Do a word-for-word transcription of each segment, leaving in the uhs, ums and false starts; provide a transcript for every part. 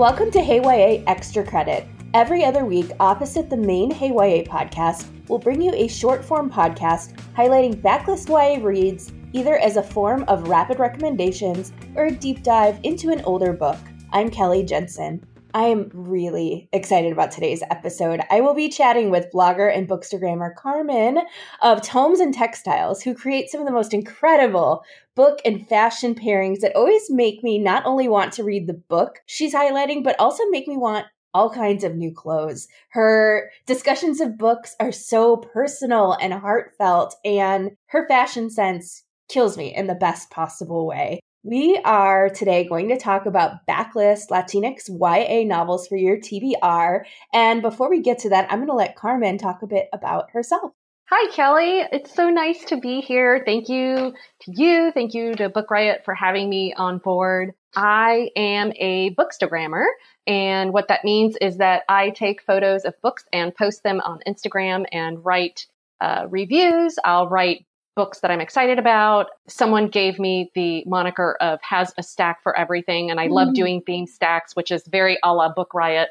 Welcome to Hey Y A Extra Credit. Every other week, opposite the main Hey Y A podcast, we'll bring you a short-form podcast highlighting backlist Y A reads, either as a form of rapid recommendations or a deep dive into an older book. I'm Kelly Jensen. I am really excited about today's episode. I will be chatting with blogger and bookstagrammer Carmen of Tomes and Textiles, who creates some of the most incredible book and fashion pairings that always make me not only want to read the book she's highlighting, but also make me want all kinds of new clothes. Her discussions of books are so personal and heartfelt, and her fashion sense kills me in the best possible way. We are today going to talk about backlist Latinx Y A novels for your T B R. And before we get to that, I'm going to let Carmen talk a bit about herself. Hi, Kelly. It's so nice to be here. Thank you to you. Thank you to Book Riot for having me on board. I am a bookstagrammer. And what that means is that I take photos of books and post them on Instagram and write uh, reviews. I'll write books that I'm excited about. Someone gave me the moniker of has a stack for everything. And I love doing theme stacks, which is very a la Book Riot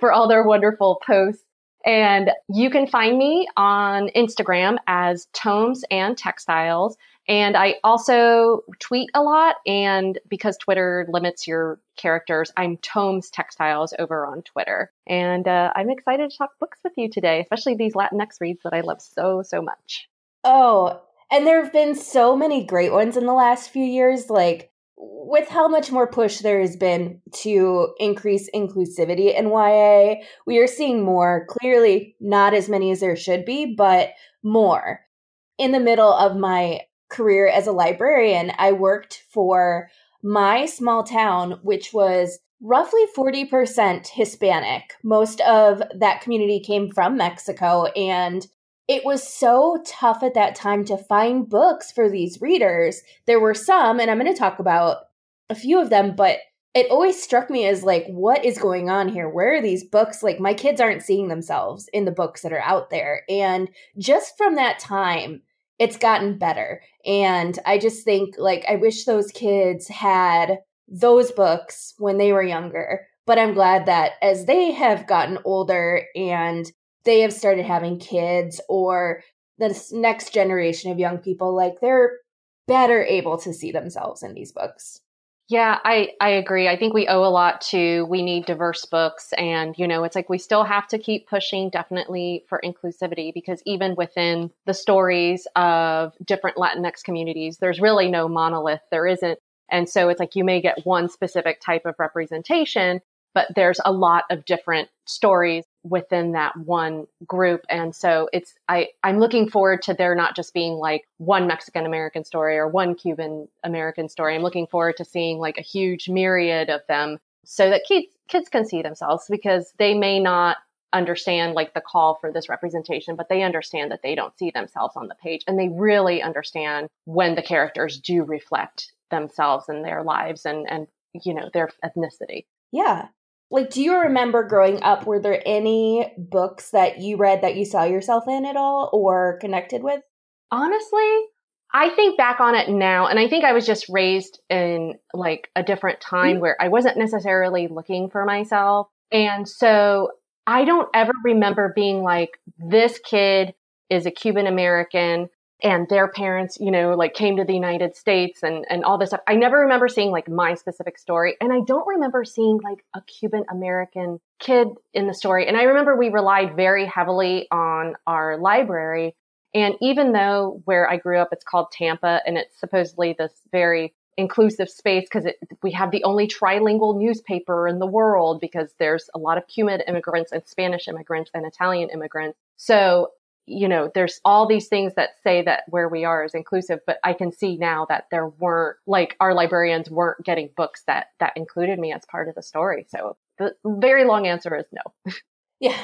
for all their wonderful posts. And you can find me on Instagram as Tomes and Textiles. And I also tweet a lot. And because Twitter limits your characters, I'm Tomes Textiles over on Twitter. And uh, I'm excited to talk books with you today, especially these Latinx reads that I love so, so much. Oh, and there have been so many great ones in the last few years, like with how much more push there has been to increase inclusivity in Y A, we are seeing more, clearly not as many as there should be, but more. In the middle of my career as a librarian, I worked for my small town, which was roughly forty percent Hispanic. Most of that community came from Mexico, and it was so tough at that time to find books for these readers. There were some, and I'm going to talk about a few of them, but it always struck me as like, what is going on here? Where are these books? Like, my kids aren't seeing themselves in the books that are out there. And just from that time, it's gotten better. And I just think, like, I wish those kids had those books when they were younger. But I'm glad that as they have gotten older and they have started having kids, or this next generation of young people, like, they're better able to see themselves in these books. Yeah, I, I agree. I think we owe a lot to We Need Diverse Books. And, you know, it's like we still have to keep pushing definitely for inclusivity, because even within the stories of different Latinx communities, there's really no monolith. There isn't. And so it's like you may get one specific type of representation, but there's a lot of different stories within that one group. And so it's, I, I'm looking forward to there not just being like one Mexican American story or one Cuban American story. I'm looking forward to seeing like a huge myriad of them so that kids, kids can see themselves, because they may not understand like the call for this representation, but they understand that they don't see themselves on the page. And they really understand when the characters do reflect themselves and their lives and, and, you know, their ethnicity. Yeah. Like, do you remember growing up, were there any books that you read that you saw yourself in at all or connected with? Honestly, I think back on it now, and I think I was just raised in like a different time mm-hmm. where I wasn't necessarily looking for myself. And so I don't ever remember being like, this kid is a Cuban American and their parents, you know, like came to the United States and, and all this stuff. I never remember seeing like my specific story. And I don't remember seeing like a Cuban American kid in the story. And I remember we relied very heavily on our library. And even though where I grew up, it's called Tampa, and it's supposedly this very inclusive space because we have the only trilingual newspaper in the world, because there's a lot of Cuban immigrants and Spanish immigrants and Italian immigrants. So you know, there's all these things that say that where we are is inclusive, but I can see now that there weren't, like, our librarians weren't getting books that that included me as part of the story. So the very long answer is no. Yeah.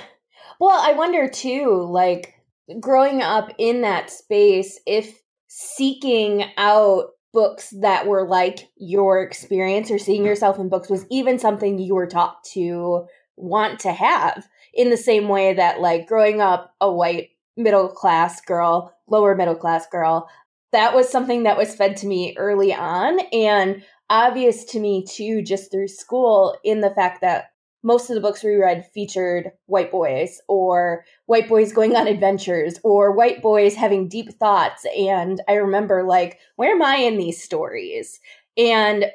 Well, I wonder too, like, growing up in that space, if seeking out books that were like your experience or seeing yourself in books was even something you were taught to want to have, in the same way that, like, growing up a white middle class girl, lower middle class girl, that was something that was fed to me early on. And obvious to me, too, just through school, in the fact that most of the books we read featured white boys, or white boys going on adventures, or white boys having deep thoughts. And I remember, like, where am I in these stories? And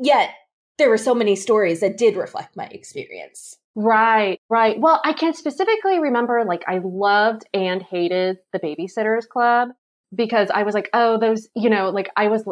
yet there were so many stories that did reflect my experience. Right, right. Well, I can specifically remember, like, I loved and hated The Babysitters Club, because I was like, oh, those, you know, like I was,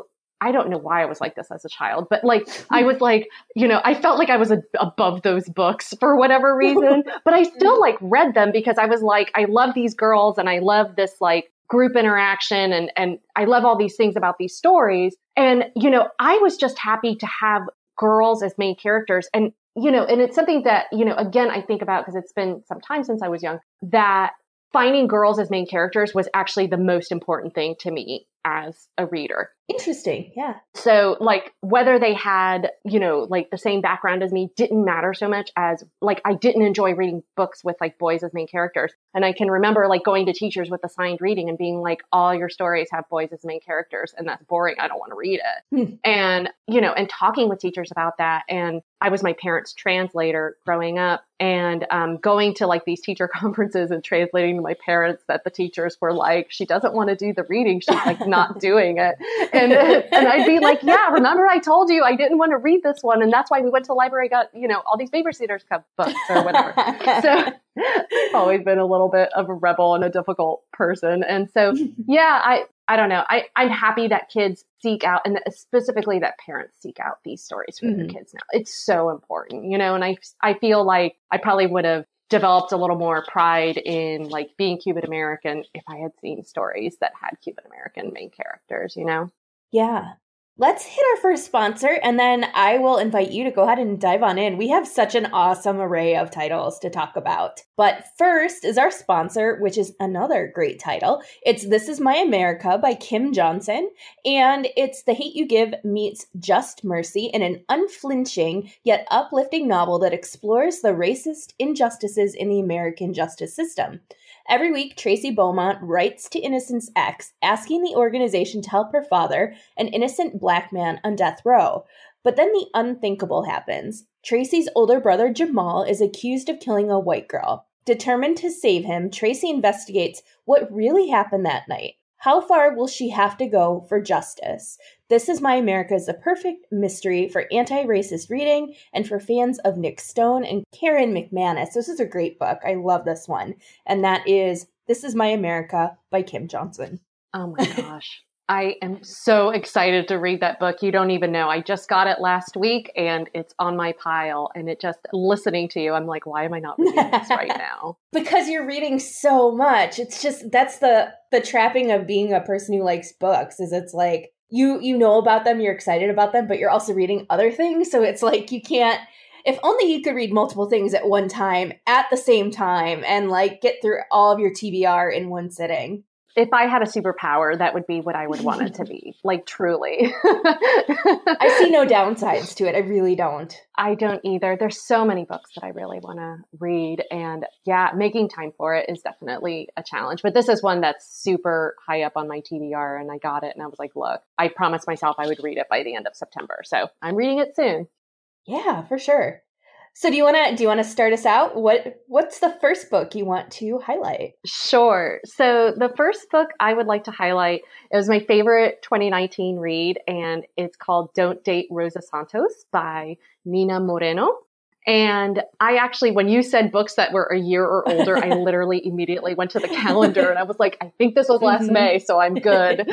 I don't know why I was like this as a child, but like, I was like, you know, I felt like I was a, above those books for whatever reason, but I still like read them because I was like, I love these girls and I love this like group interaction and, and I love all these things about these stories. And, you know, I was just happy to have girls as main characters. And, you know, and it's something that, you know, again, I think about because it's been some time since I was young, that finding girls as main characters was actually the most important thing to me as a reader. Interesting. Yeah. So like whether they had, you know, like the same background as me didn't matter so much as like, I didn't enjoy reading books with like boys as main characters. And I can remember like going to teachers with assigned reading and being like, all your stories have boys as main characters and that's boring. I don't want to read it. Hmm. And, you know, and talking with teachers about that. And I was my parents' translator growing up, and um, going to like these teacher conferences and translating to my parents that the teachers were like, she doesn't want to do the reading. She's like not doing it. And, and I'd be like, yeah, remember I told you I didn't want to read this one. And that's why we went to the library, got, you know, all these Babysitters Club books or whatever. So I've always been a little bit of a rebel and a difficult person. And so, yeah, I, I don't know. I, I'm happy that kids seek out, and that specifically that parents seek out these stories for mm-hmm. their kids now. It's so important, you know, and I, I feel like I probably would have developed a little more pride in like being Cuban American if I had seen stories that had Cuban American main characters, you know? Yeah. Let's hit our first sponsor, and then I will invite you to go ahead and dive on in. We have such an awesome array of titles to talk about. But first is our sponsor, which is another great title. It's This Is My America by Kim Johnson, and it's The Hate You Give meets Just Mercy in an unflinching yet uplifting novel that explores the racist injustices in the American justice system. Every week, Tracy Beaumont writes to Innocence X, asking the organization to help her father, an innocent black man on death row. But then the unthinkable happens. Tracy's older brother, Jamal, is accused of killing a white girl. Determined to save him, Tracy investigates what really happened that night. How far will she have to go for justice? This Is My America is the perfect mystery for anti-racist reading and for fans of Nick Stone and Karen McManus. This is a great book. I love this one. And that is This Is My America by Kim Johnson. Oh my gosh. I am so excited to read that book. You don't even know. I just got it last week and it's on my pile, and it just listening to you, I'm like, why am I not reading this right now? Because you're reading so much. It's just, that's the, the trapping of being a person who likes books, is it's like, you, you know about them, you're excited about them, but you're also reading other things. So it's like, you can't, if only you could read multiple things at one time, at the same time, and like get through all of your T B R in one sitting. If I had a superpower, that would be what I would want it to be. Like, truly. I see no downsides to it. I really don't. I don't either. There's so many books that I really want to read. And yeah, making time for it is definitely a challenge. But this is one that's super high up on my T B R. And I got it and I was like, look, I promised myself I would read it by the end of September. So I'm reading it soon. Yeah, for sure. So do you want to do you want to start us out? What what's the first book you want to highlight? Sure. So the first book I would like to highlight, it was my favorite twenty nineteen read, and it's called Don't Date Rosa Santos by Nina Moreno. And I actually, when you said books that were a year or older, I literally immediately went to the calendar and I was like, I think this was last mm-hmm. May, so I'm good.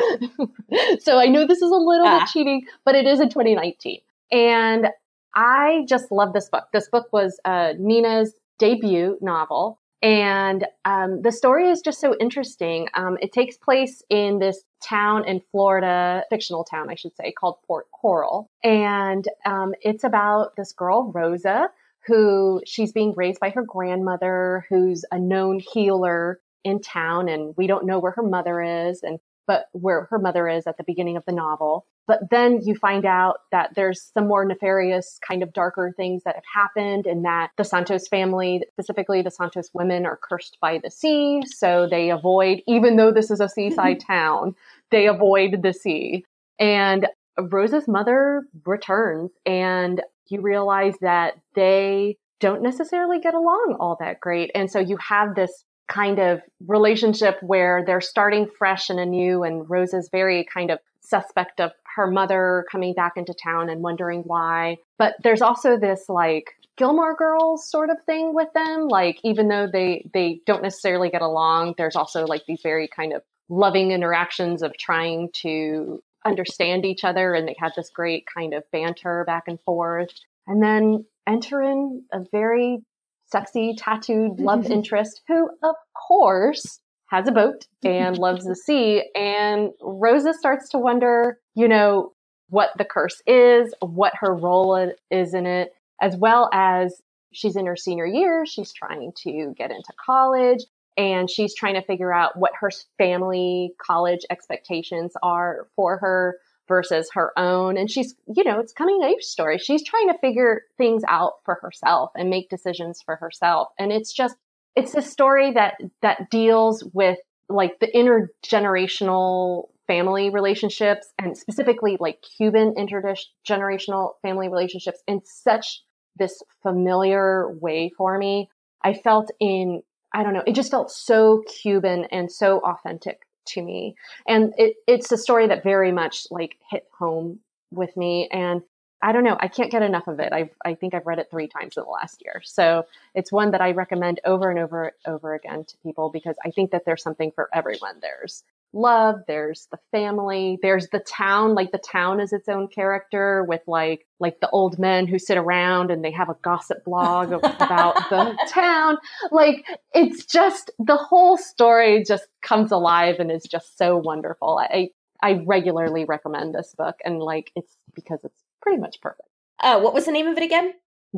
So I know this is a little ah. bit cheating, but it is in twenty nineteen. And I just love this book. This book was uh, Nina's debut novel. And um, the story is just so interesting. Um, it takes place in this town in Florida, fictional town, I should say, called Port Coral. And um, it's about this girl, Rosa, who she's being raised by her grandmother, who's a known healer in town. And we don't know where her mother is, and but where her mother is at the beginning of the novel. But then you find out that there's some more nefarious, kind of darker things that have happened, and that the Santos family, specifically the Santos women, are cursed by the sea. So they avoid, even though this is a seaside town, they avoid the sea. And Rosa's mother returns, and you realize that they don't necessarily get along all that great. And so you have this kind of relationship where they're starting fresh and anew, and Rosa's very kind of suspect of her mother coming back into town and wondering why. But there's also this like Gilmore Girls sort of thing with them. Like, even though they, they don't necessarily get along, there's also like these very kind of loving interactions of trying to understand each other. And they have this great kind of banter back and forth. And then enter in a very sexy tattooed love interest who, of course, has a boat and loves the sea. And Rosa starts to wonder, you know, what the curse is, what her role is in it, as well as she's in her senior year. She's trying to get into college, and she's trying to figure out what her family college expectations are for her versus her own. And she's, you know, it's coming of age story. She's trying to figure things out for herself and make decisions for herself. And it's just, it's a story that, that deals with like the intergenerational family relationships, and specifically like Cuban intergenerational family relationships in such this familiar way for me. I felt in, I don't know, it just felt so Cuban and so authentic to me. And it, it's a story that very much like hit home with me. And I don't know, I can't get enough of it. I've, I think I've read it three times in the last year. So it's one that I recommend over and over, over again to people, because I think that there's something for everyone. There's love, there's the family, there's the town. Like, the town is its own character with like, like the old men who sit around and they have a gossip blog about the town. Like, it's just, the whole story just comes alive and is just so wonderful. I, I regularly recommend this book, and like, it's because it's pretty much perfect. Uh, what was the name of it again?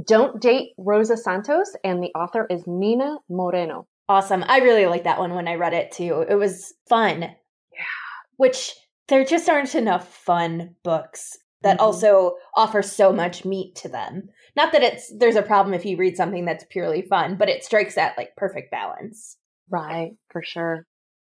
Don't Date Rosa Santos, and the author is Nina Moreno. Awesome. I really liked that one when I read it too. It was fun. Which there just aren't enough fun books that mm-hmm. also offer so much meat to them. Not that it's there's a problem if you read something that's purely fun, but it strikes that like perfect balance. Right, for sure.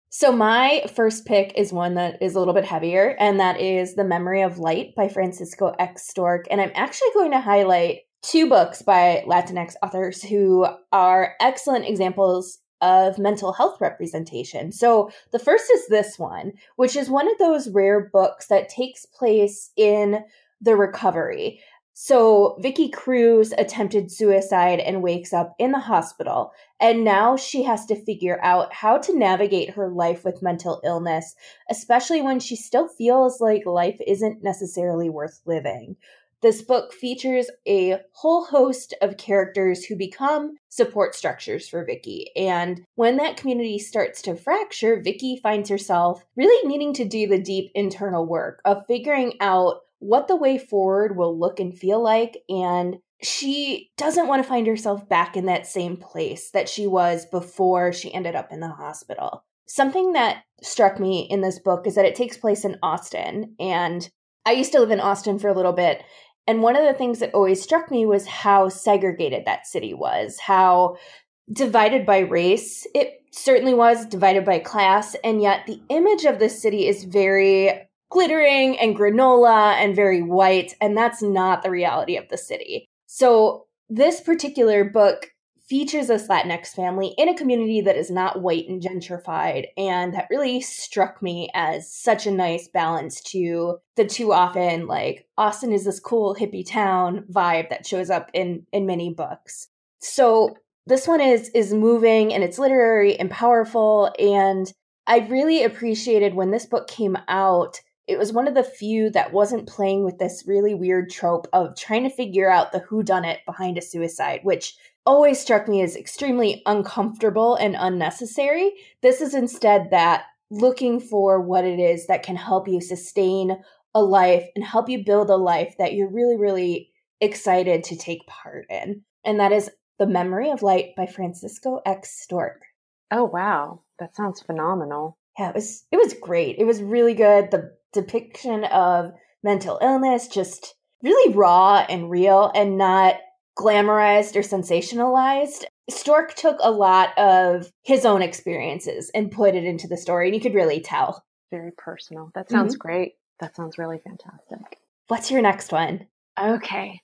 So my first pick is one that is a little bit heavier, and that is The Memory of Light by Francisco X. Stork. And I'm actually going to highlight two books by Latinx authors who are excellent examples of mental health representation. So the first is this one, which is one of those rare books that takes place in the recovery. So Vicky Cruz attempted suicide and wakes up in the hospital, and now she has to figure out how to navigate her life with mental illness, especially when she still feels like life isn't necessarily worth living. This book features a whole host of characters who become support structures for Vicky. And when that community starts to fracture, Vicky finds herself really needing to do the deep internal work of figuring out what the way forward will look and feel like. And she doesn't want to find herself back in that same place that she was before she ended up in the hospital. Something that struck me in this book is that it takes place in Austin. And I used to live in Austin for a little bit. And one of the things that always struck me was how segregated that city was, how divided by race it certainly was, divided by class. And yet the image of this city is very glittering and granola and very white. And that's not the reality of the city. So this particular book features this Latinx family in a community that is not white and gentrified. And that really struck me as such a nice balance to the too often, like, Austin is this cool hippie town vibe that shows up in, in many books. So this one is, is moving, and it's literary and powerful. And I really appreciated when this book came out, it was one of the few that wasn't playing with this really weird trope of trying to figure out the whodunit behind a suicide, which always struck me as extremely uncomfortable and unnecessary. This is instead that looking for what it is that can help you sustain a life and help you build a life that you're really, really excited to take part in. And that is The Memory of Light by Francisco X. Stork. Oh, wow. That sounds phenomenal. Yeah, it was, it was great. It was really good. The depiction of mental illness, just really raw and real and not glamorized or sensationalized. Stork took a lot of his own experiences and put it into the story, and you could really tell. Very personal. That sounds mm-hmm. great. That sounds really fantastic. What's your next one? Okay.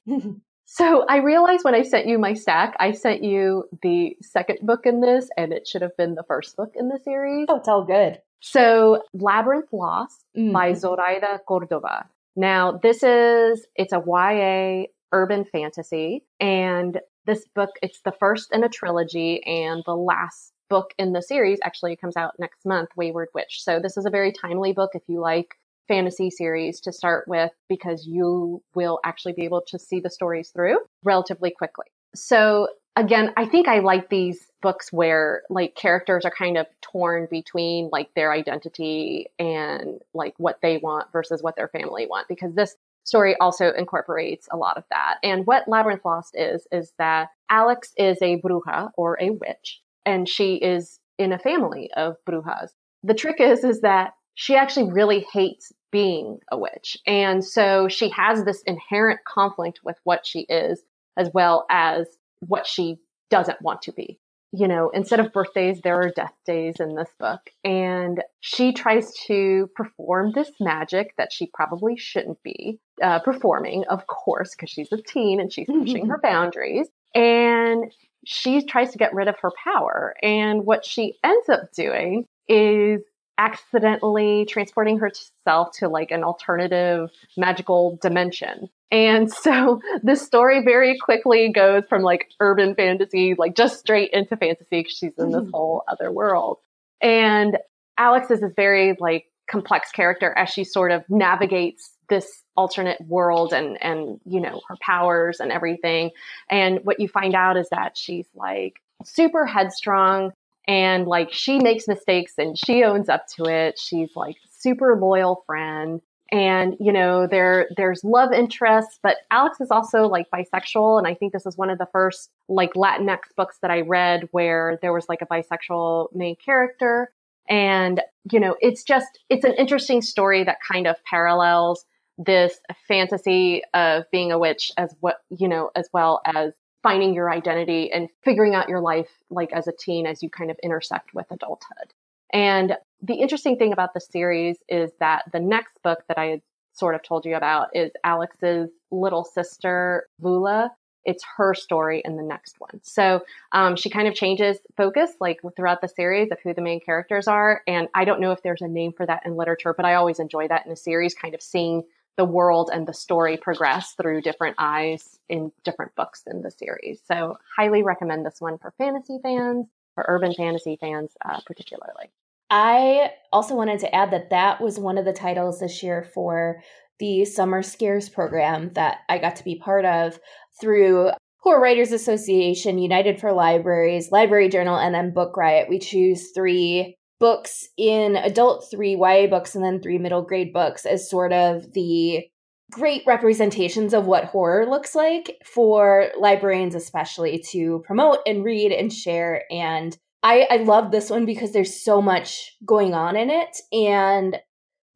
So I realized when I sent you my stack, I sent you the second book in this, and it should have been the first book in the series. Oh, it's all good. So Labyrinth Lost mm. by Zoraida Cordova. Now, this is, it's a Y A urban fantasy, and this book, it's the first in a trilogy, and the last book in the series actually comes out next month, Wayward Witch. So this is a very timely book if you like fantasy series to start with, because you will actually be able to see the stories through relatively quickly. So again, I think I like these books where like characters are kind of torn between like their identity and like what they want versus what their family want, because this story also incorporates a lot of that. And what Labyrinth Lost is, is that Alex is a bruja or a witch, and she is in a family of brujas. The trick is, is that she actually really hates being a witch. And so she has this inherent conflict with what she is, as well as what she doesn't want to be. You know, instead of birthdays, there are death days in this book. And she tries to perform this magic that she probably shouldn't be uh, performing, of course, because she's a teen and she's pushing her boundaries. And she tries to get rid of her power. And what she ends up doing is accidentally transporting herself to like an alternative magical dimension. And so this story very quickly goes from like urban fantasy, like just straight into fantasy, because she's in this whole other world. And Alex is this very like complex character as she sort of navigates this alternate world and, and, you know, her powers and everything. And what you find out is that she's like super headstrong, and like she makes mistakes and she owns up to it. She's like super loyal friend. And, you know, there there's love interests, but Alex is also like bisexual. And I think this is one of the first like Latinx books that I read where there was like a bisexual main character. And, you know, it's just, it's an interesting story that kind of parallels this fantasy of being a witch as what, you know, as well as finding your identity and figuring out your life, like as a teen, as you kind of intersect with adulthood. And the interesting thing about the series is that the next book that I had sort of told you about is Alex's little sister, Vula. It's her story in the next one. So um, she kind of changes focus like throughout the series of who the main characters are. And I don't know if there's a name for that in literature, but I always enjoy that in a series, kind of seeing the world and the story progress through different eyes in different books in the series. So highly recommend this one for fantasy fans, for urban fantasy fans uh, particularly. I also wanted to add that that was one of the titles this year for the Summer Scares program that I got to be part of through Poor Writers Association, United for Libraries, Library Journal, and then Book Riot. We choose three books in adult, three Y A books, and then three middle grade books as sort of the great representations of what horror looks like for librarians, especially to promote and read and share. And I, I love this one because there's so much going on in it. And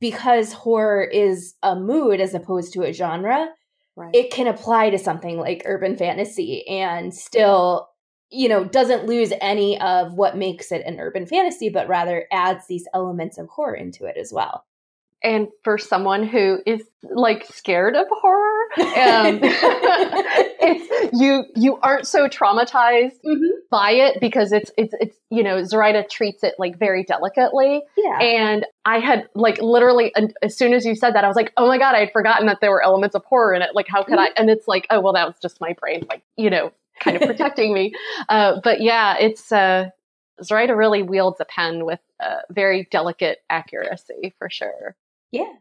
because horror is a mood as opposed to a genre, right, it can apply to something like urban fantasy and still, you know, doesn't lose any of what makes it an urban fantasy, but rather adds these elements of horror into it as well. And for someone who is like scared of horror, um, it's, you you aren't so traumatized mm-hmm. by it because it's it's it's you know, Zoraida treats it like very delicately. Yeah. And I had like literally as soon as you said that, I was like, oh my god, I had forgotten that there were elements of horror in it. Like, how could mm-hmm. I? And it's like, oh well, that was just my brain, like, you know, kind of protecting me. Uh, but yeah, it's. Uh, Zoraida really wields a pen with uh, very delicate accuracy for sure. Yeah.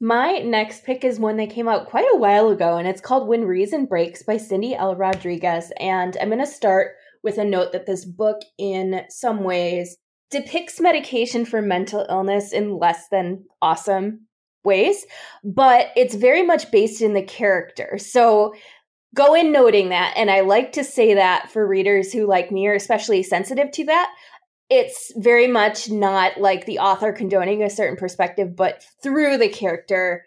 My next pick is one that came out quite a while ago, and it's called When Reason Breaks by Cindy L. Rodriguez. And I'm going to start with a note that this book, in some ways, depicts medication for mental illness in less than awesome ways, but it's very much based in the character. So go in noting that. And I like to say that for readers who, like me, are especially sensitive to that. It's very much not like the author condoning a certain perspective, but through the character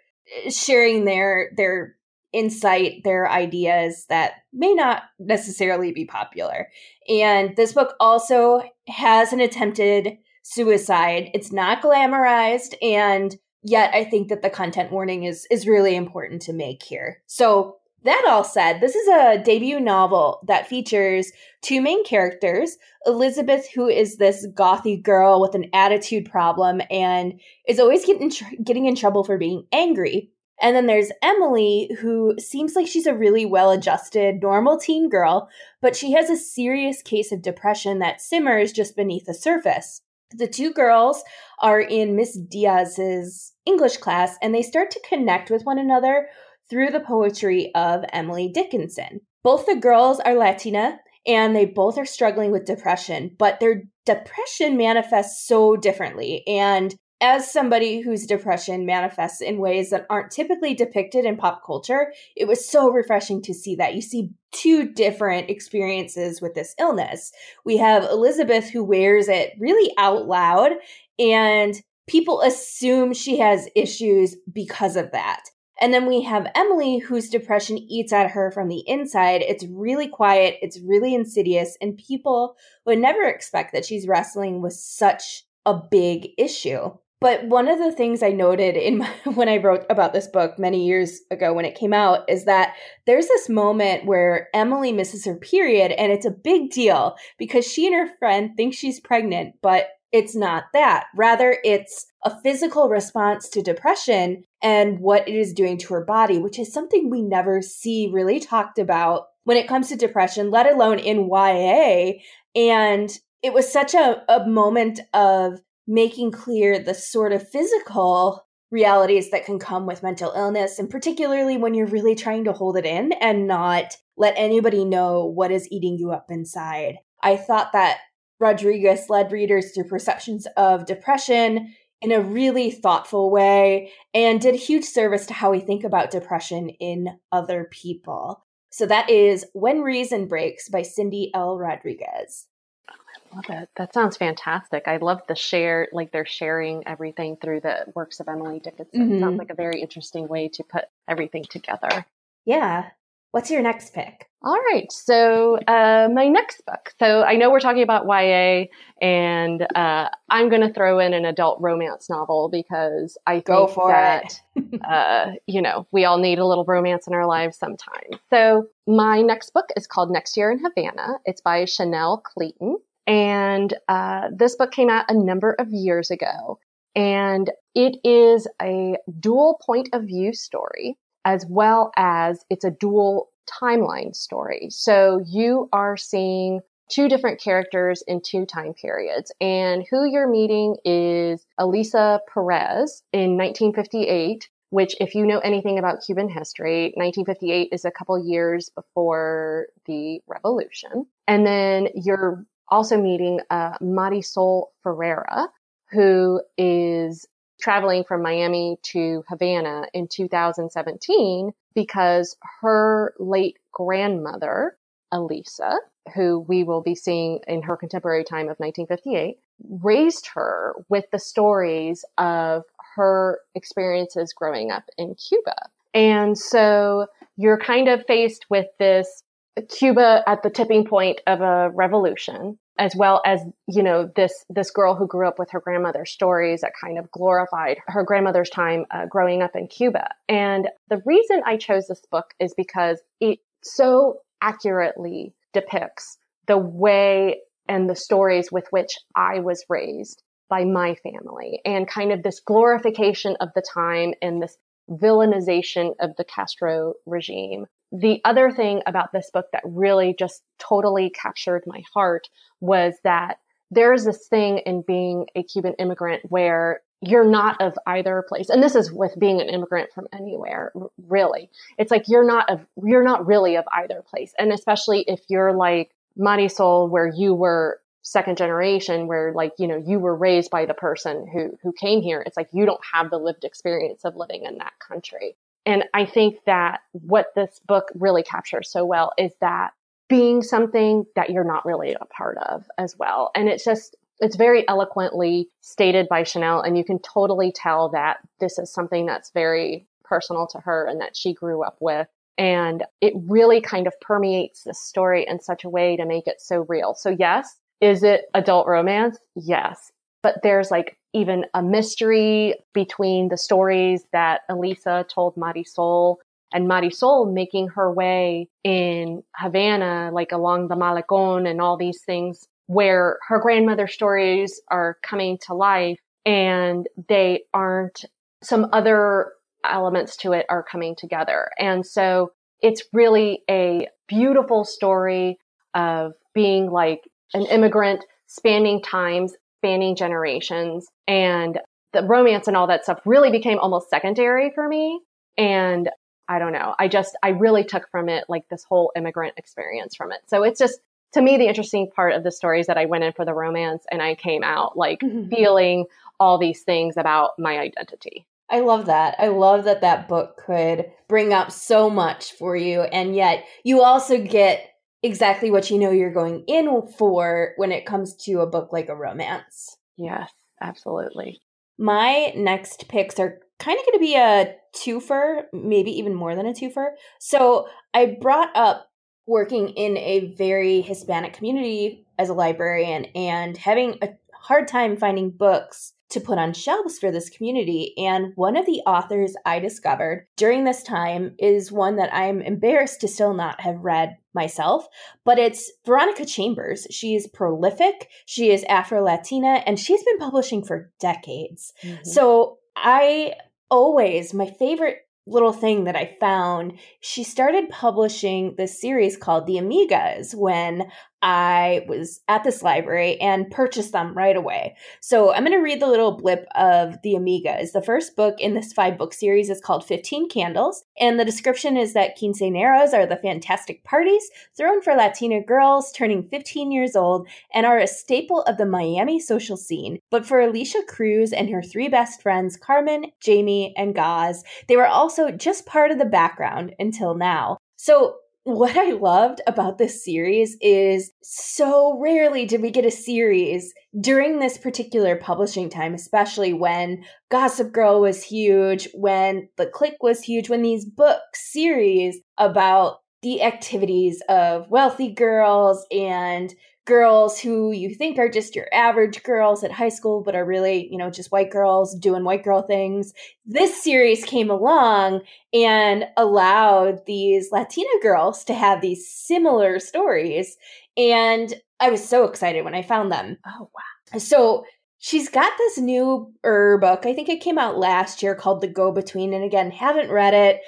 sharing their their insight, their ideas that may not necessarily be popular. And this book also has an attempted suicide. It's not glamorized, and Yet I think that the content warning is is really important to make here. So that all said, this is a debut novel that features two main characters, Elizabeth, who is this gothy girl with an attitude problem and is always getting, tr- getting in trouble for being angry. And then there's Emily, who seems like she's a really well-adjusted, normal teen girl, but she has a serious case of depression that simmers just beneath the surface. The two girls are in Miss Diaz's English class, and they start to connect with one another through the poetry of Emily Dickinson. Both the girls are Latina, and they both are struggling with depression, but their depression manifests so differently. And as somebody whose depression manifests in ways that aren't typically depicted in pop culture, it was so refreshing to see that. You see two different experiences with this illness. We have Elizabeth, who wears it really out loud, and people assume she has issues because of that. And then we have Emily, whose depression eats at her from the inside. It's really quiet, it's really insidious, and people would never expect that she's wrestling with such a big issue. But one of the things I noted in my, when I wrote about this book many years ago when it came out is that there's this moment where Emily misses her period, and it's a big deal because she and her friend think she's pregnant, but it's not that. Rather, it's a physical response to depression and what it is doing to her body, which is something we never see really talked about when it comes to depression, let alone in Y A. And it was such a, a moment of making clear the sort of physical realities that can come with mental illness, and particularly when you're really trying to hold it in and not let anybody know what is eating you up inside. I thought that Rodriguez led readers through perceptions of depression in a really thoughtful way and did huge service to how we think about depression in other people. So that is When Reason Breaks by Cindy L. Rodriguez. Oh, I love it. That sounds fantastic. I love the share, like they're sharing everything through the works of Emily Dickinson. Mm-hmm. Sounds like a very interesting way to put everything together. Yeah. What's your next pick? All right. So uh, my next book. So I know we're talking about Y A, and uh, I'm going to throw in an adult romance novel because I Go think for that, it. uh, you know, we all need a little romance in our lives sometime. So my next book is called Next Year in Havana. It's by Chanel Clayton. And uh, this book came out a number of years ago, and it is a dual point of view story, as well as it's a dual timeline story. So you are seeing two different characters in two time periods. And who you're meeting is Elisa Perez in nineteen fifty-eight, which, if you know anything about Cuban history, nineteen fifty-eight is a couple years before the revolution. And then you're also meeting uh, Marisol Ferreira, who is traveling from Miami to Havana in two thousand seventeen because her late grandmother, Elisa, who we will be seeing in her contemporary time of nineteen fifty-eight, raised her with the stories of her experiences growing up in Cuba. And so you're kind of faced with this Cuba at the tipping point of a revolution, as well as, you know, this this girl who grew up with her grandmother's stories that kind of glorified her grandmother's time uh, growing up in Cuba. And the reason I chose this book is because it so accurately depicts the way and the stories with which I was raised by my family, and kind of this glorification of the time and this villainization of the Castro regime. The other thing about this book that really just totally captured my heart was that there's this thing in being a Cuban immigrant where you're not of either place. And this is with being an immigrant from anywhere, really. It's like you're not of, you're not really of either place. And especially if you're like Marisol, where you were second generation, where like, you know, you were raised by the person who who came here. It's like you don't have the lived experience of living in that country. And I think that what this book really captures so well is that being something that you're not really a part of as well. And it's just, it's very eloquently stated by Chanel. And you can totally tell that this is something that's very personal to her and that she grew up with. And it really kind of permeates this story in such a way to make it so real. So yes, is it adult romance? Yes. But there's like even a mystery between the stories that Elisa told Marisol, and Marisol making her way in Havana, like along the Malecon and all these things where her grandmother's stories are coming to life and they aren't, some other elements to it are coming together. And so it's really a beautiful story of being like an immigrant, spanning times, spanning generations, and the romance and all that stuff really became almost secondary for me. And I don't know, I just, I really took from it, like this whole immigrant experience from it. So it's just, to me, the interesting part of the story is that I went in for the romance and I came out like mm-hmm. feeling all these things about my identity. I love that. I love that that book could bring up so much for you. And yet you also get exactly what you know you're going in for when it comes to a book like a romance. Yes, absolutely. My next picks are kind of going to be a twofer, maybe even more than a twofer. So I brought up working in a very Hispanic community as a librarian and having a hard time finding books to put on shelves for this community. And one of the authors I discovered during this time is one that I'm embarrassed to still not have read myself, but it's Veronica Chambers. She is prolific. She is Afro-Latina, and she's been publishing for decades. Mm-hmm. So I always, my favorite little thing that I found, she started publishing this series called The Amigas when I was at this library and purchased them right away. So I'm going to read the little blip of The Amigas. The first book in this five book series is called fifteen candles. And the description is that quinceañeras are the fantastic parties thrown for Latina girls turning fifteen years old and are a staple of the Miami social scene. But for Alicia Cruz and her three best friends, Carmen, Jamie, and Gaz, they were also just part of the background until now. So what I loved about this series is so rarely did we get a series during this particular publishing time, especially when Gossip Girl was huge, when The Clique was huge, when these book series about the activities of wealthy girls and girls who you think are just your average girls at high school, but are really, you know, just white girls doing white girl things. This series came along and allowed these Latina girls to have these similar stories. And I was so excited when I found them. Oh, wow. So she's got this new er book. I think it came out last year called The Go Between. And again, haven't read it,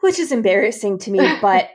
which is embarrassing to me, but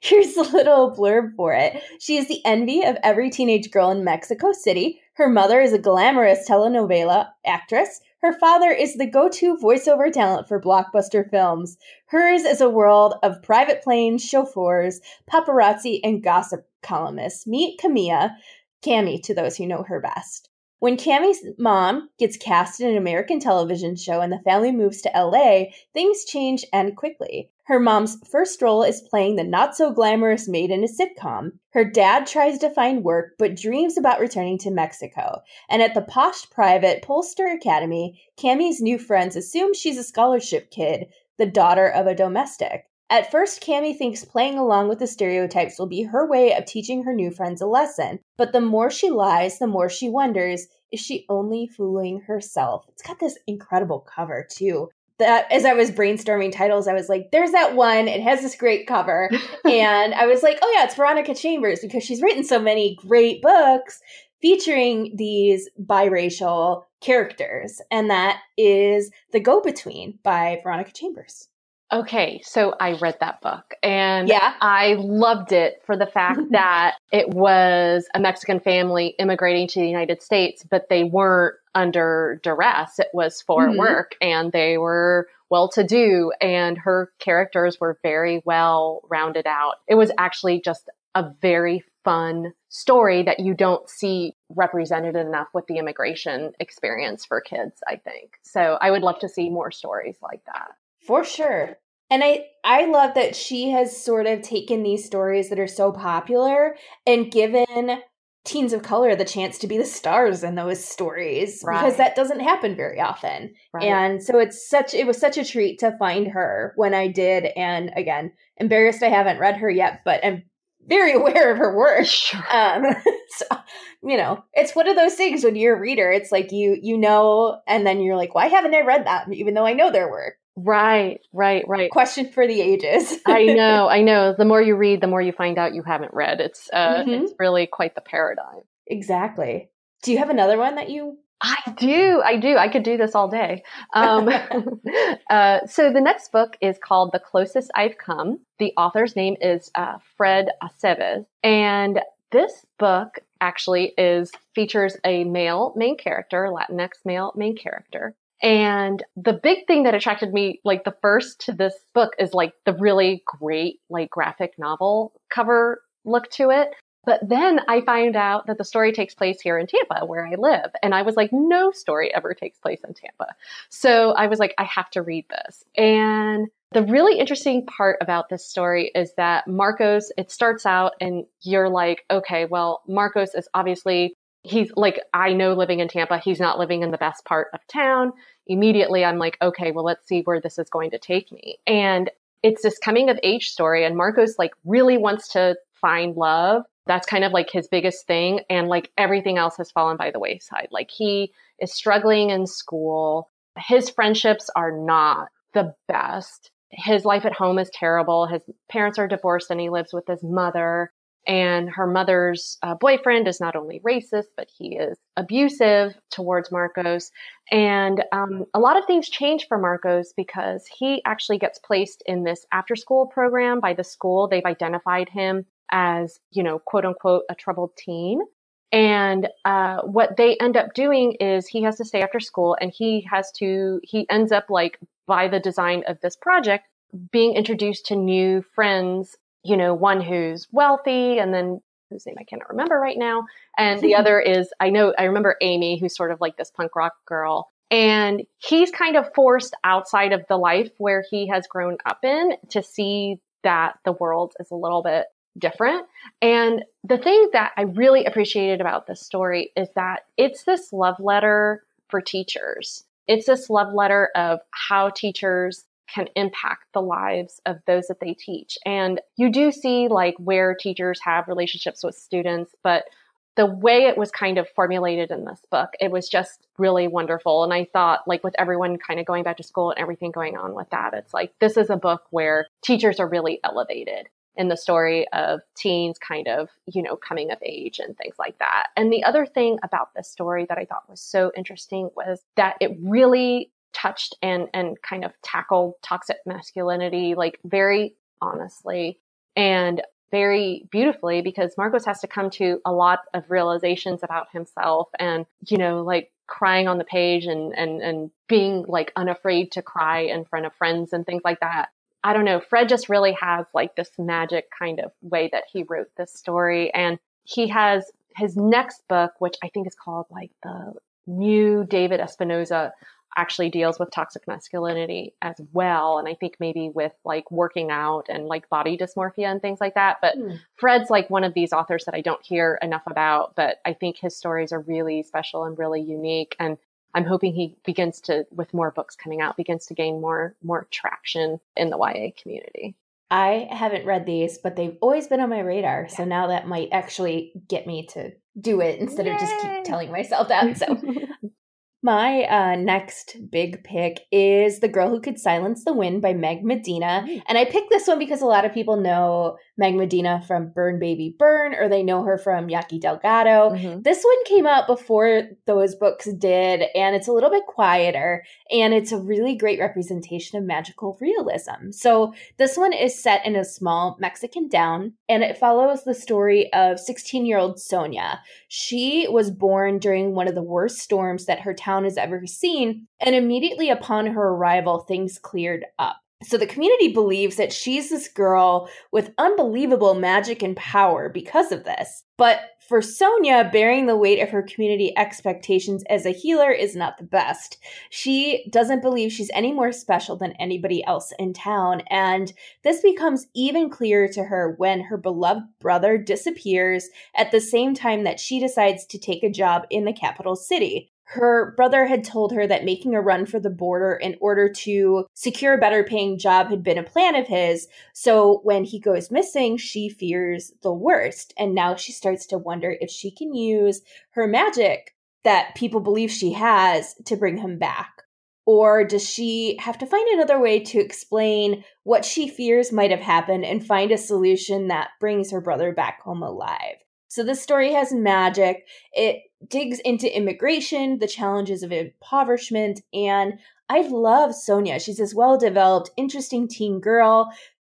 here's a little blurb for it. She is the envy of every teenage girl in Mexico City. Her mother is a glamorous telenovela actress. Her father is the go-to voiceover talent for blockbuster films. Hers is a world of private planes, chauffeurs, paparazzi, and gossip columnists. Meet Camilla, Cammy to those who know her best. When Cammy's mom gets cast in an American television show and the family moves to L A, things change and quickly. Her mom's first role is playing the not-so-glamorous maid in a sitcom. Her dad tries to find work but dreams about returning to Mexico. And at the posh private Polster Academy, Cammy's new friends assume she's a scholarship kid, the daughter of a domestic. At first, Cammy thinks playing along with the stereotypes will be her way of teaching her new friends a lesson. But the more she lies, the more she wonders, is she only fooling herself? It's got this incredible cover, too. That, as I was brainstorming titles, I was like, there's that one. It has this great cover. And I was like, oh, yeah, it's Veronica Chambers because she's written so many great books featuring these biracial characters. And that is The Go-Between by Veronica Chambers. Okay, so I read that book and yeah. I loved it for the fact that it was a Mexican family immigrating to the United States, but they weren't under duress. It was for mm-hmm. work and they were well-to-do and her characters were very well rounded out. It was actually just a very fun story that you don't see represented enough with the immigration experience for kids, I think. So I would love to see more stories like that. For sure. And I, I love that she has sort of taken these stories that are so popular and given teens of color the chance to be the stars in those stories, right? Because that doesn't happen very often. Right. And so it's such it was such a treat to find her when I did. And again, embarrassed I haven't read her yet, but I'm very aware of her work. Sure. Um, so you know, it's one of those things when you're a reader, it's like, you, you know, and then you're like, why haven't I read that? Even though I know their work. Right, right, right. Question for the ages. I know, I know. The more you read, the more you find out you haven't read. It's uh, mm-hmm. It's really quite the paradigm. Exactly. Do you have another one that you... I do. I do. I could do this all day. Um, uh, so the next book is called The Closest I've Come. The author's name is uh, Fred Aceves. And this book actually is features a male main character, Latinx male main character. And the big thing that attracted me, like the first to this book, is like the really great, like graphic novel cover look to it. But then I find out that the story takes place here in Tampa, where I live. And I was like, no story ever takes place in Tampa. So I was like, I have to read this. And the really interesting part about this story is that Marcos, it starts out and you're like, okay, well, Marcos is obviously... He's like, I know living in Tampa, he's not living in the best part of town. Immediately, I'm like, okay, well, let's see where this is going to take me. And it's this coming of age story. And Marcos like really wants to find love. That's kind of like his biggest thing. And like everything else has fallen by the wayside. Like he is struggling in school. His friendships are not the best. His life at home is terrible. His parents are divorced and he lives with his mother. And her mother's uh, boyfriend is not only racist, but he is abusive towards Marcos. And um, a lot of things change for Marcos because he actually gets placed in this after-school program by the school. They've identified him as, you know, quote unquote, a troubled teen. And uh, what they end up doing is he has to stay after school and he has to, he ends up like by the design of this project being introduced to new friends. You know, one who's wealthy and then whose name I cannot remember right now. And the other is, I know, I remember Amy, who's sort of like this punk rock girl. And he's kind of forced outside of the life where he has grown up in to see that the world is a little bit different. And the thing that I really appreciated about this story is that it's this love letter for teachers. It's this love letter of how teachers can impact the lives of those that they teach. And you do see like where teachers have relationships with students, but the way it was kind of formulated in this book, it was just really wonderful. And I thought like with everyone kind of going back to school and everything going on with that, it's like, this is a book where teachers are really elevated in the story of teens kind of, you know, coming of age and things like that. And the other thing about this story that I thought was so interesting was that it really touched and and kind of tackled toxic masculinity, like very honestly and very beautifully, because Marcos has to come to a lot of realizations about himself and, you know, like crying on the page and and and being like unafraid to cry in front of friends and things like that. I don't know. Fred just really has like this magic kind of way that he wrote this story. And he has his next book, which I think is called like The New David Espinosa, actually deals with toxic masculinity as well. And I think maybe with like working out and like body dysmorphia and things like that. But mm. Fred's like one of these authors that I don't hear enough about, but I think his stories are really special and really unique. And I'm hoping he begins to, with more books coming out, begins to gain more, more traction in the Y A community. I haven't read these, but they've always been on my radar. Yeah. So now that might actually get me to do it instead Yay. Of just keep telling myself that. So my uh, next big pick is The Girl Who Could Silence the Wind by Meg Medina. And I picked this one because a lot of people know Meg Medina from Burn Baby Burn, or they know her from Yaki Delgado. Mm-hmm. This one came out before those books did, and it's a little bit quieter, and it's a really great representation of magical realism. So this one is set in a small Mexican town, and it follows the story of sixteen-year-old Sonia. She was born during one of the worst storms that her town has ever seen, and immediately upon her arrival, things cleared up. So the community believes that she's this girl with unbelievable magic and power because of this. But for Sonia, bearing the weight of her community expectations as a healer is not the best. She doesn't believe she's any more special than anybody else in town, and this becomes even clearer to her when her beloved brother disappears at the same time that she decides to take a job in the capital city. Her brother had told her that making a run for the border in order to secure a better paying job had been a plan of his. So when he goes missing, she fears the worst. And now she starts to wonder if she can use her magic that people believe she has to bring him back. Or does she have to find another way to explain what she fears might have happened and find a solution that brings her brother back home alive? So this story has magic. It digs into immigration, the challenges of impoverishment, and I love Sonia. She's this well-developed, interesting teen girl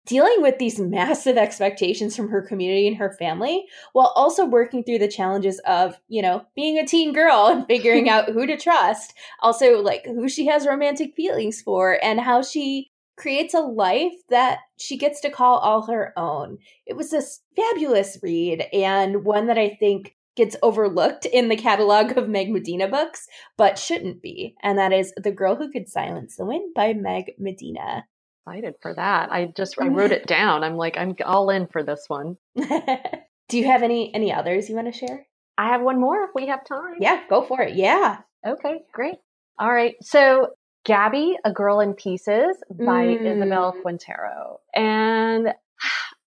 dealing with these massive expectations from her community and her family, while also working through the challenges of, you know, being a teen girl and figuring out who to trust. Also, like, who she has romantic feelings for and how she creates a life that she gets to call all her own. It was a fabulous read and one that I think gets overlooked in the catalog of Meg Medina books, but shouldn't be. And that is The Girl Who Could Silence the Wind by Meg Medina. Excited for that. I just I wrote it down. I'm like, I'm all in for this one. Do you have any any others you want to share? I have one more if we have time. Yeah, go for it. Yeah. Okay, great. All right. So Gabby, A Girl in Pieces by mm. Isabel Quintero. And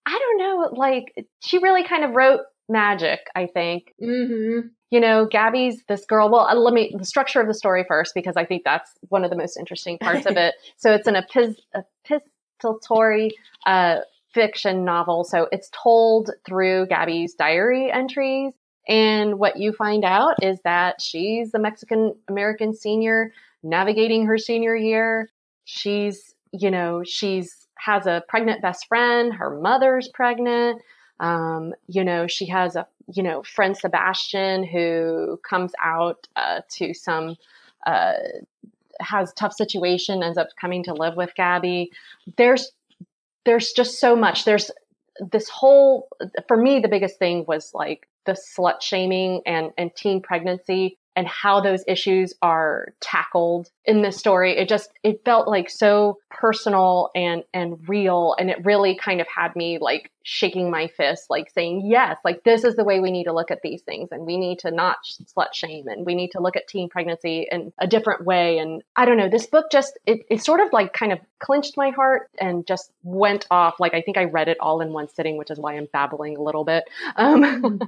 I don't know, like, she really kind of wrote magic, I think. Mm-hmm. You know, Gabby's this girl. Well, let me, the structure of the story first, because I think that's one of the most interesting parts of it. So it's an epiz, epistolary uh, fiction novel. So it's told through Gabby's diary entries. And what you find out is that she's the Mexican-American senior navigating her senior year. She's, you know, she's has a pregnant best friend. Her mother's pregnant. Um, you know, she has a, you know, friend Sebastian who comes out uh, to some, uh, has tough situation, ends up coming to live with Gabby. There's, there's just so much. There's this whole, for me, the biggest thing was like the slut shaming and, and teen pregnancy, and how those issues are tackled in this story. It just, it felt like so personal and, and real. And it really kind of had me like shaking my fist, like saying, yes, like this is the way we need to look at these things. And we need to not slut shame. And we need to look at teen pregnancy in a different way. And I don't know, this book just, it, it sort of like kind of clinched my heart and just went off. Like, I think I read it all in one sitting, which is why I'm babbling a little bit. Um,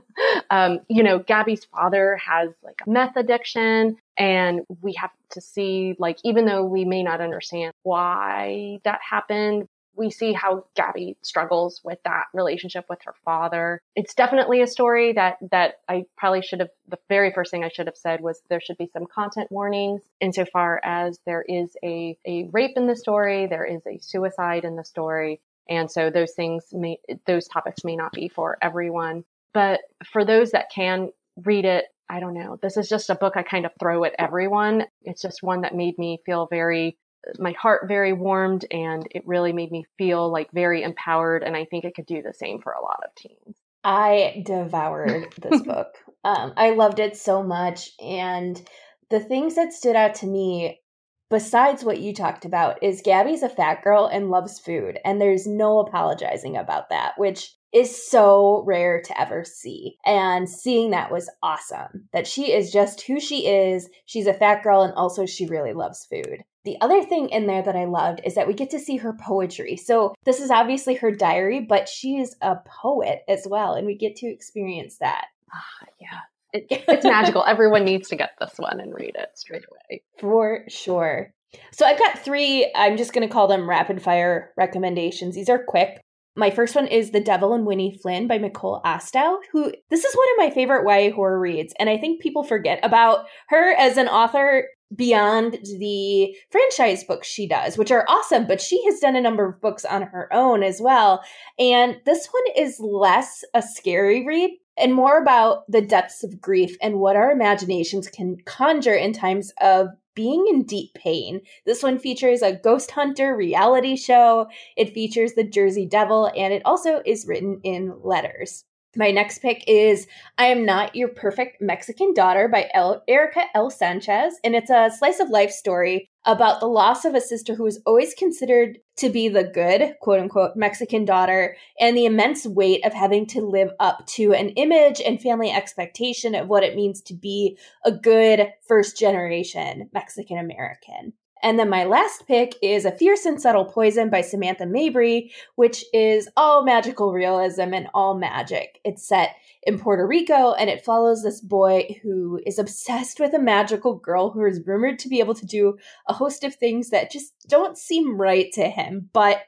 um, you know, Gabby's father has like a meth addiction, and we have to see, like, even though we may not understand why that happened, we see how Gabby struggles with that relationship with her father. It's definitely a story that that I probably should have, the very first thing I should have said was there should be some content warnings insofar as there is a, a rape in the story, there is a suicide in the story. And so those things may, those topics may not be for everyone. But for those that can read it, I don't know. This is just a book I kind of throw at everyone. It's just one that made me feel very, my heart very warmed, and it really made me feel like very empowered. And I think it could do the same for a lot of teens. I devoured this book. Um, I loved it so much. And the things that stood out to me, besides what you talked about, is Gabby's a fat girl and loves food. And there's no apologizing about that, which is so rare to ever see. And seeing that was awesome, that she is just who she is. She's a fat girl, and also she really loves food. The other thing in there that I loved is that we get to see her poetry. So this is obviously her diary, but she is a poet as well, and we get to experience that. Ah, yeah. It, it's magical. Everyone needs to get this one and read it straight away. For sure. So I've got three, I'm just going to call them rapid fire recommendations. These are quick. My first one is The Devil and Winnie Flynn by Nicole Astow, who, this is one of my favorite Y A horror reads. And I think people forget about her as an author beyond the franchise books she does, which are awesome, but she has done a number of books on her own as well. And this one is less a scary read and more about the depths of grief and what our imaginations can conjure in times of being in deep pain. This one features a ghost hunter reality show. It features the Jersey Devil, and it also is written in letters. My next pick is I Am Not Your Perfect Mexican Daughter by El- Erica L. Sanchez, and it's a slice of life story about the loss of a sister who was always considered to be the good, quote unquote, Mexican daughter, and the immense weight of having to live up to an image and family expectation of what it means to be a good first generation Mexican American. And then my last pick is A Fierce and Subtle Poison by Samantha Mabry, which is all magical realism and all magic. It's set in Puerto Rico, and it follows this boy who is obsessed with a magical girl who is rumored to be able to do a host of things that just don't seem right to him. But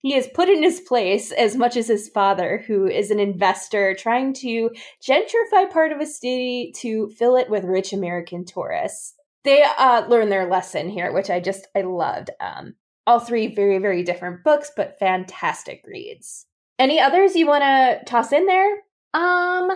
he is put in his place as much as his father, who is an investor trying to gentrify part of a city to fill it with rich American tourists. They uh, learn their lesson here, which I just, I loved. Um, all three very, very different books, but fantastic reads. Any others you want to toss in there? Um,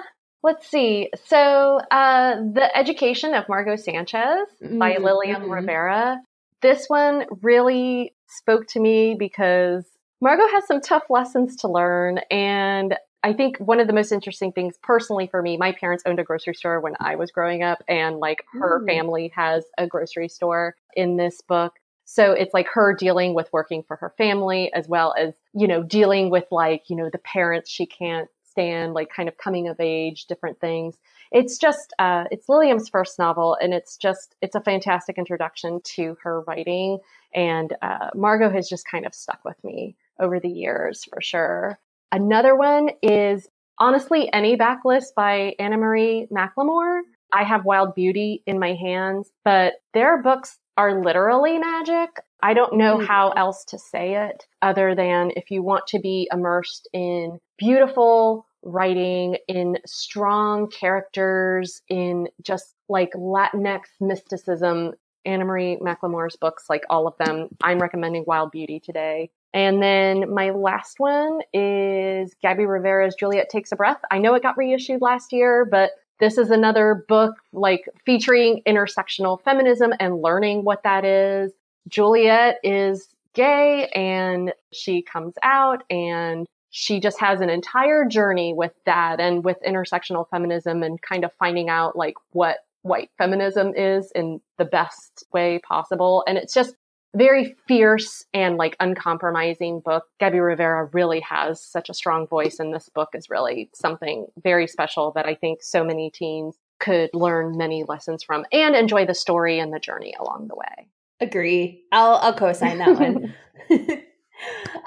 let's see. So uh, The Education of Margo Sanchez by mm-hmm. Lilian Rivera. This one really spoke to me because Margo has some tough lessons to learn. And I think one of the most interesting things personally for me, my parents owned a grocery store when I was growing up, and like her mm. family has a grocery store in this book. So it's like her dealing with working for her family, as well as, you know, dealing with like, you know, the parents she can't stand, like kind of coming of age, different things. It's just, uh, it's Lilian's first novel, and it's just, it's a fantastic introduction to her writing. And uh, Margo has just kind of stuck with me over the years for sure. Another one is Honestly Any Backlist by Anna Marie McLemore. I have Wild Beauty in my hands, but their books are literally magic. I don't know how else to say it other than if you want to be immersed in beautiful writing, in strong characters, in just like Latinx mysticism, Anna Marie McLemore's books, like all of them, I'm recommending Wild Beauty today. And then my last one is Gabby Rivera's Juliet Takes a Breath. I know it got reissued last year, but this is another book like featuring intersectional feminism and learning what that is. Juliet is gay and she comes out and she just has an entire journey with that and with intersectional feminism and kind of finding out like what white feminism is in the best way possible. And it's just very fierce and like uncompromising book. Gabby Rivera really has such a strong voice, and this book is really something very special that I think so many teens could learn many lessons from and enjoy the story and the journey along the way. Agree. I'll I'll co-sign that one.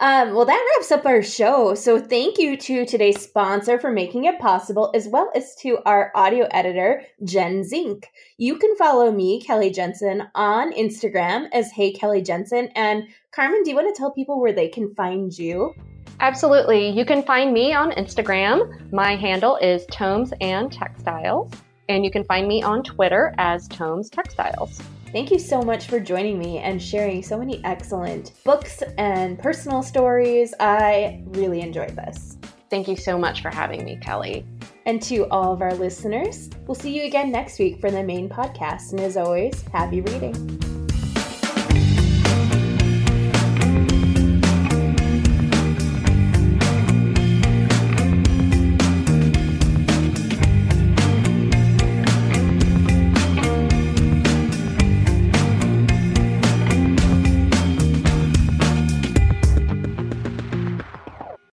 Um, well, that wraps up our show. So thank you to today's sponsor for making it possible, as well as to our audio editor, Jen Zink. You can follow me, Kelly Jensen, on Instagram as Hey Kelly Jensen. And Carmen, do you want to tell people where they can find you? Absolutely. You can find me on Instagram. My handle is Tomes and Textiles. And you can find me on Twitter as Tomes Textiles. Thank you so much for joining me and sharing so many excellent books and personal stories. I really enjoyed this. Thank you so much for having me, Kelly. And to all of our listeners, we'll see you again next week for the main podcast. And as always, happy reading.